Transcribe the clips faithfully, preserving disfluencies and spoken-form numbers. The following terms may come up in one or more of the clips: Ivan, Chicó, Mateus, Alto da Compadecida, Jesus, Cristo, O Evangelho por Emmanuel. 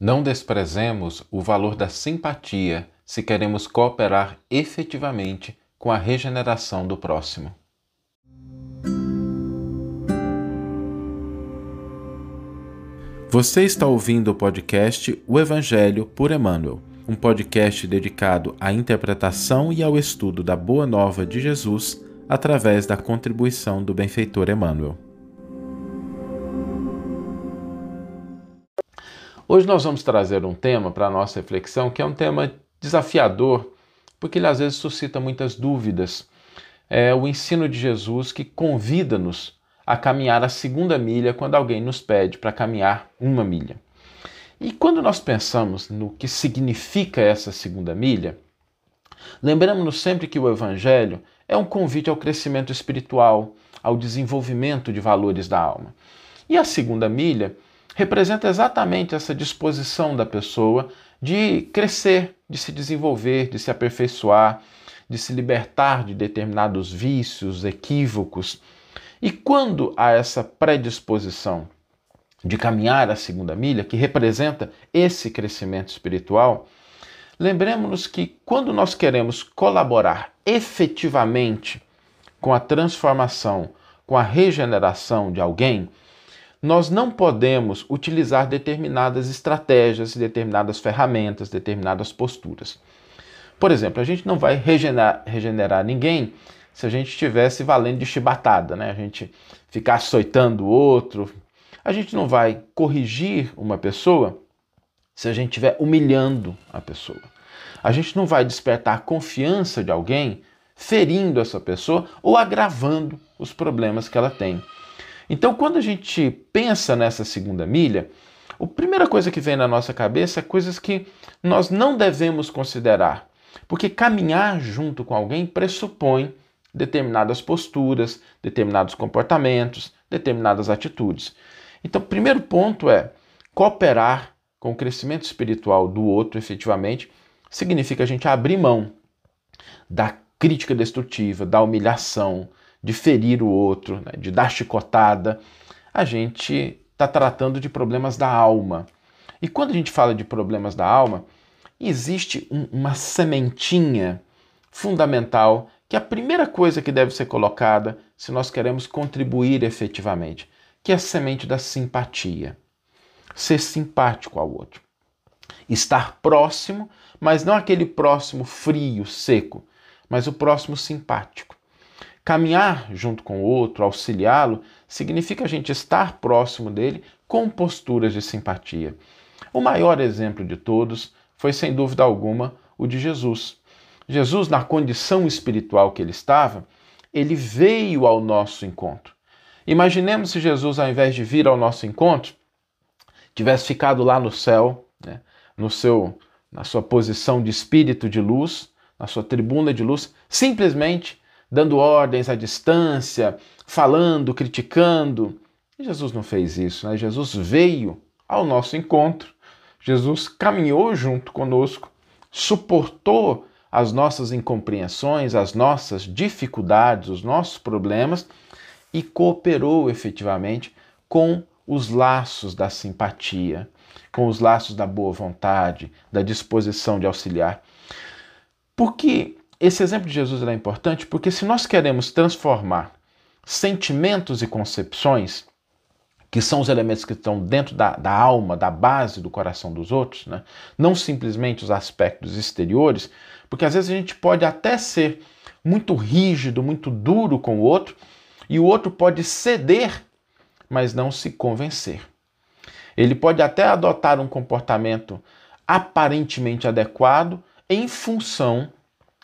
Não desprezemos o valor da simpatia se queremos cooperar efetivamente com a regeneração do próximo. Você está ouvindo o podcast O Evangelho por Emmanuel, um podcast dedicado à interpretação e ao estudo da Boa Nova de Jesus através da contribuição do benfeitor Emmanuel. Hoje nós vamos trazer um tema para a nossa reflexão que é um tema desafiador, porque ele às vezes suscita muitas dúvidas. É o ensino de Jesus que convida-nos a caminhar a segunda milha quando alguém nos pede para caminhar uma milha. E quando nós pensamos no que significa essa segunda milha, lembramos-nos sempre que o Evangelho é um convite ao crescimento espiritual, ao desenvolvimento de valores da alma. E a segunda milha representa exatamente essa disposição da pessoa de crescer, de se desenvolver, de se aperfeiçoar, de se libertar de determinados vícios, equívocos. E quando há essa predisposição de caminhar a segunda milha, que representa esse crescimento espiritual, lembremos-nos que quando nós queremos colaborar efetivamente com a transformação, com a regeneração de alguém, nós não podemos utilizar determinadas estratégias, determinadas ferramentas, determinadas posturas. Por exemplo, a gente não vai regenerar, regenerar ninguém se a gente estivesse valendo de chibatada, né? A gente ficar açoitando o outro. A gente não vai corrigir uma pessoa se a gente estiver humilhando a pessoa. A gente não vai despertar a confiança de alguém ferindo essa pessoa ou agravando os problemas que ela tem. Então, quando a gente pensa nessa segunda milha, a primeira coisa que vem na nossa cabeça é coisas que nós não devemos considerar, porque caminhar junto com alguém pressupõe determinadas posturas, determinados comportamentos, determinadas atitudes. Então, o primeiro ponto é cooperar com o crescimento espiritual do outro, efetivamente, significa a gente abrir mão da crítica destrutiva, da humilhação, de ferir o outro, né, de dar chicotada. A gente está tratando de problemas da alma. E quando a gente fala de problemas da alma, existe um, uma sementinha fundamental, que é a primeira coisa que deve ser colocada se nós queremos contribuir efetivamente, que é a semente da simpatia. Ser simpático ao outro. Estar próximo, mas não aquele próximo frio, seco, mas o próximo simpático. Caminhar junto com o outro, auxiliá-lo, significa a gente estar próximo dele com posturas de simpatia. O maior exemplo de todos foi, sem dúvida alguma, o de Jesus. Jesus, na condição espiritual que ele estava, ele veio ao nosso encontro. Imaginemos se Jesus, ao invés de vir ao nosso encontro, tivesse ficado lá no céu, né, no seu, na sua posição de espírito de luz, na sua tribuna de luz, simplesmente dando ordens à distância, falando, criticando. E Jesus não fez isso, né? Jesus veio ao nosso encontro, Jesus caminhou junto conosco, suportou as nossas incompreensões, as nossas dificuldades, os nossos problemas e cooperou efetivamente com os laços da simpatia, com os laços da boa vontade, da disposição de auxiliar. Por que esse exemplo de Jesus é importante? Porque se nós queremos transformar sentimentos e concepções, que são os elementos que estão dentro da, da alma, da base do coração dos outros, né? Não simplesmente os aspectos exteriores, porque às vezes a gente pode até ser muito rígido, muito duro com o outro, e o outro pode ceder, mas não se convencer. Ele pode até adotar um comportamento aparentemente adequado em função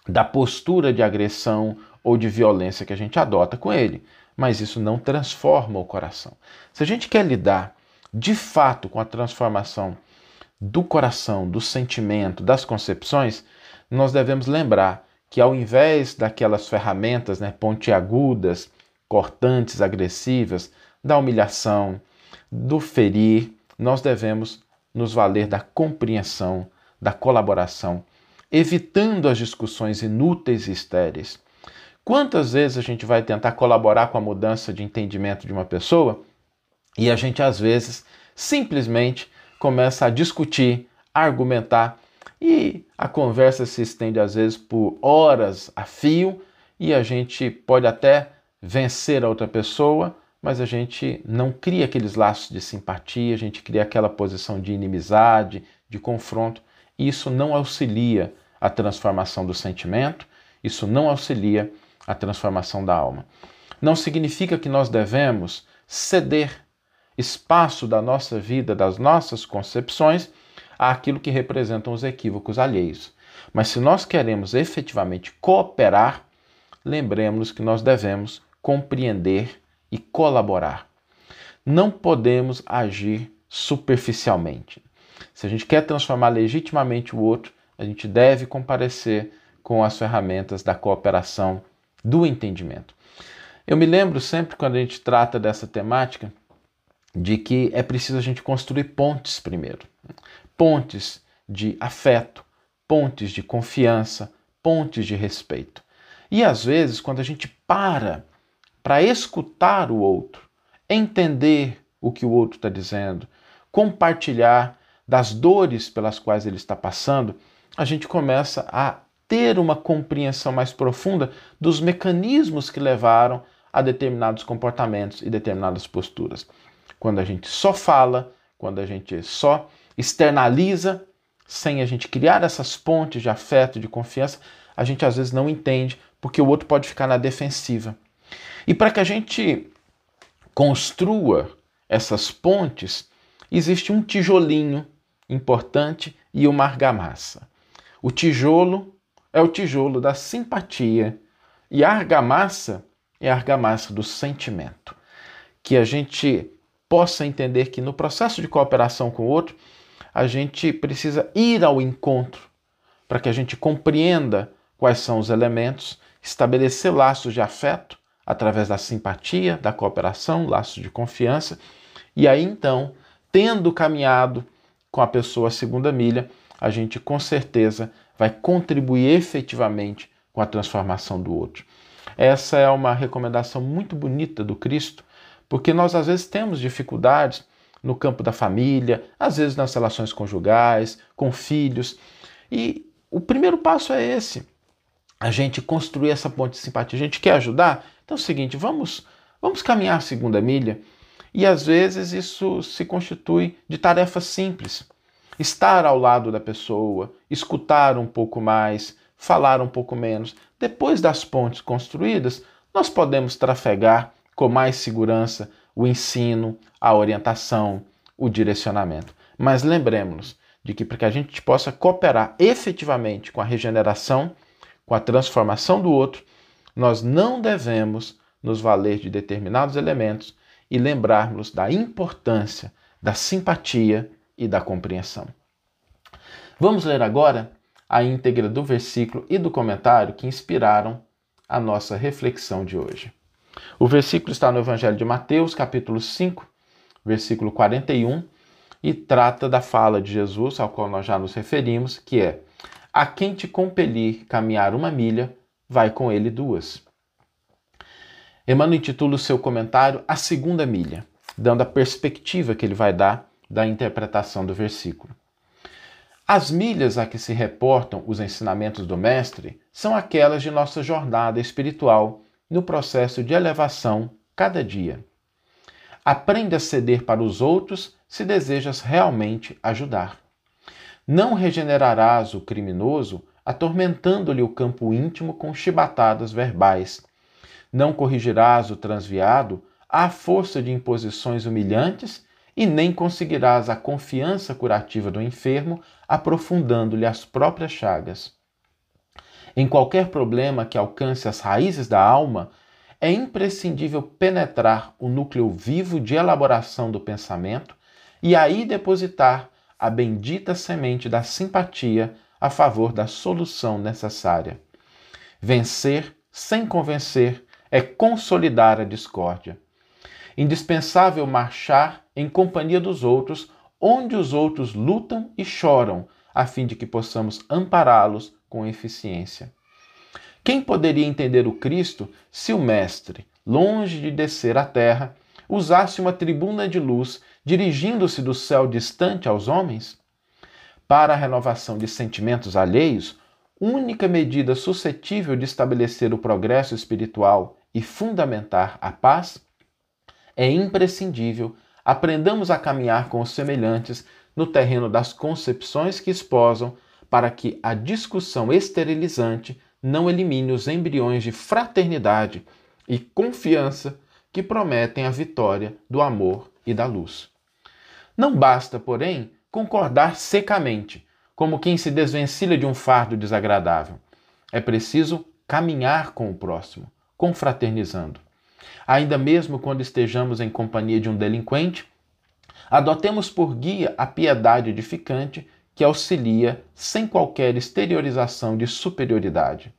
da postura de agressão ou de violência que a gente adota com ele, mas isso não transforma o coração. Se a gente quer lidar de fato com a transformação do coração, do sentimento, das concepções, nós devemos lembrar que ao invés daquelas ferramentas, né, pontiagudas, cortantes, agressivas, da humilhação, do ferir, nós devemos nos valer da compreensão, da colaboração, evitando as discussões inúteis e estéreis. Quantas vezes a gente vai tentar colaborar com a mudança de entendimento de uma pessoa e a gente, às vezes, simplesmente começa a discutir, a argumentar, e a conversa se estende às vezes por horas a fio, e a gente pode até vencer a outra pessoa, mas a gente não cria aqueles laços de simpatia, a gente cria aquela posição de inimizade, de confronto. E isso não auxilia a transformação do sentimento, isso não auxilia a transformação da alma. Não significa que nós devemos ceder espaço da nossa vida, das nossas concepções, àquilo que representam os equívocos alheios. Mas se nós queremos efetivamente cooperar, lembremos que nós devemos compreender e colaborar. Não podemos agir superficialmente. Se a gente quer transformar legitimamente o outro, a gente deve comparecer com as ferramentas da cooperação, do entendimento. Eu me lembro sempre, quando a gente trata dessa temática, de que é preciso a gente construir pontes primeiro. Pontes de afeto, pontes de confiança, pontes de respeito. E às vezes, quando a gente para para escutar o outro, entender o que o outro está dizendo, compartilhar das dores pelas quais ele está passando, a gente começa a ter uma compreensão mais profunda dos mecanismos que levaram a determinados comportamentos e determinadas posturas. Quando a gente só fala, quando a gente só externaliza, sem a gente criar essas pontes de afeto, de confiança, a gente às vezes não entende, porque o outro pode ficar na defensiva. E para que a gente construa essas pontes, existe um tijolinho importante e uma argamassa. O tijolo é o tijolo da simpatia e a argamassa é a argamassa do sentimento. Que a gente possa entender que no processo de cooperação com o outro, a gente precisa ir ao encontro para que a gente compreenda quais são os elementos, estabelecer laços de afeto através da simpatia, da cooperação, laços de confiança, e aí então, tendo caminhado com a pessoa a segunda milha, a gente com certeza vai contribuir efetivamente com a transformação do outro. Essa é uma recomendação muito bonita do Cristo, porque nós às vezes temos dificuldades no campo da família, às vezes nas relações conjugais, com filhos. E o primeiro passo é esse, a gente construir essa ponte de simpatia. A gente quer ajudar? Então é o seguinte, vamos, vamos caminhar a segunda milha. E às vezes isso se constitui de tarefas simples. Estar ao lado da pessoa, escutar um pouco mais, falar um pouco menos. Depois das pontes construídas, nós podemos trafegar com mais segurança o ensino, a orientação, o direcionamento. Mas lembremos-nos de que para que a gente possa cooperar efetivamente com a regeneração, com a transformação do outro, nós não devemos nos valer de determinados elementos e lembrarmos da importância da simpatia e da compreensão. Vamos ler agora a íntegra do versículo e do comentário que inspiraram a nossa reflexão de hoje. O versículo está no Evangelho de Mateus, capítulo cinco, versículo quarenta e um, e trata da fala de Jesus, ao qual nós já nos referimos, que é: a quem te compelir caminhar uma milha, vai com ele duas. Emmanuel intitula o seu comentário A Segunda Milha, dando a perspectiva que ele vai dar da interpretação do versículo. As milhas a que se reportam os ensinamentos do Mestre são aquelas de nossa jornada espiritual, no processo de elevação cada dia. Aprende a ceder para os outros se desejas realmente ajudar. Não regenerarás o criminoso atormentando-lhe o campo íntimo com chibatadas verbais. Não corrigirás o transviado à força de imposições humilhantes e nem conseguirás a confiança curativa do enfermo aprofundando-lhe as próprias chagas. Em qualquer problema que alcance as raízes da alma, é imprescindível penetrar o núcleo vivo de elaboração do pensamento e aí depositar a bendita semente da simpatia a favor da solução necessária. Vencer sem convencer é consolidar a discórdia. Indispensável marchar em companhia dos outros, onde os outros lutam e choram, a fim de que possamos ampará-los com eficiência. Quem poderia entender o Cristo se o Mestre, longe de descer à terra, usasse uma tribuna de luz dirigindo-se do céu distante aos homens, para a renovação de sentimentos alheios, única medida suscetível de estabelecer o progresso espiritual e fundamentar a paz, é imprescindível aprendamos a caminhar com os semelhantes no terreno das concepções que esposam, para que a discussão esterilizante não elimine os embriões de fraternidade e confiança que prometem a vitória do amor e da luz. Não basta, porém, concordar secamente, como quem se desvencilha de um fardo desagradável. É preciso caminhar com o próximo, confraternizando. Ainda mesmo quando estejamos em companhia de um delinquente, adotemos por guia a piedade edificante que auxilia sem qualquer exteriorização de superioridade.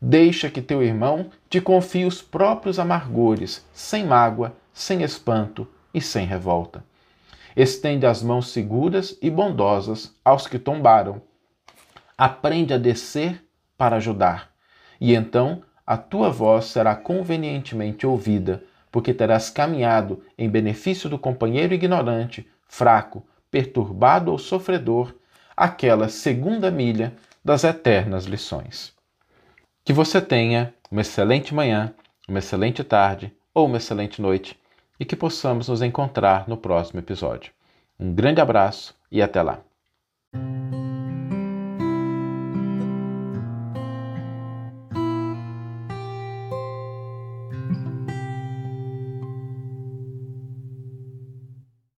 Deixa que teu irmão te confie os próprios amargores, sem mágoa, sem espanto e sem revolta. Estende as mãos seguras e bondosas aos que tombaram. Aprende a descer para ajudar, e então a tua voz será convenientemente ouvida, porque terás caminhado em benefício do companheiro ignorante, fraco, perturbado ou sofredor, aquela segunda milha das eternas lições. Que você tenha uma excelente manhã, uma excelente tarde ou uma excelente noite, e que possamos nos encontrar no próximo episódio. Um grande abraço e até lá!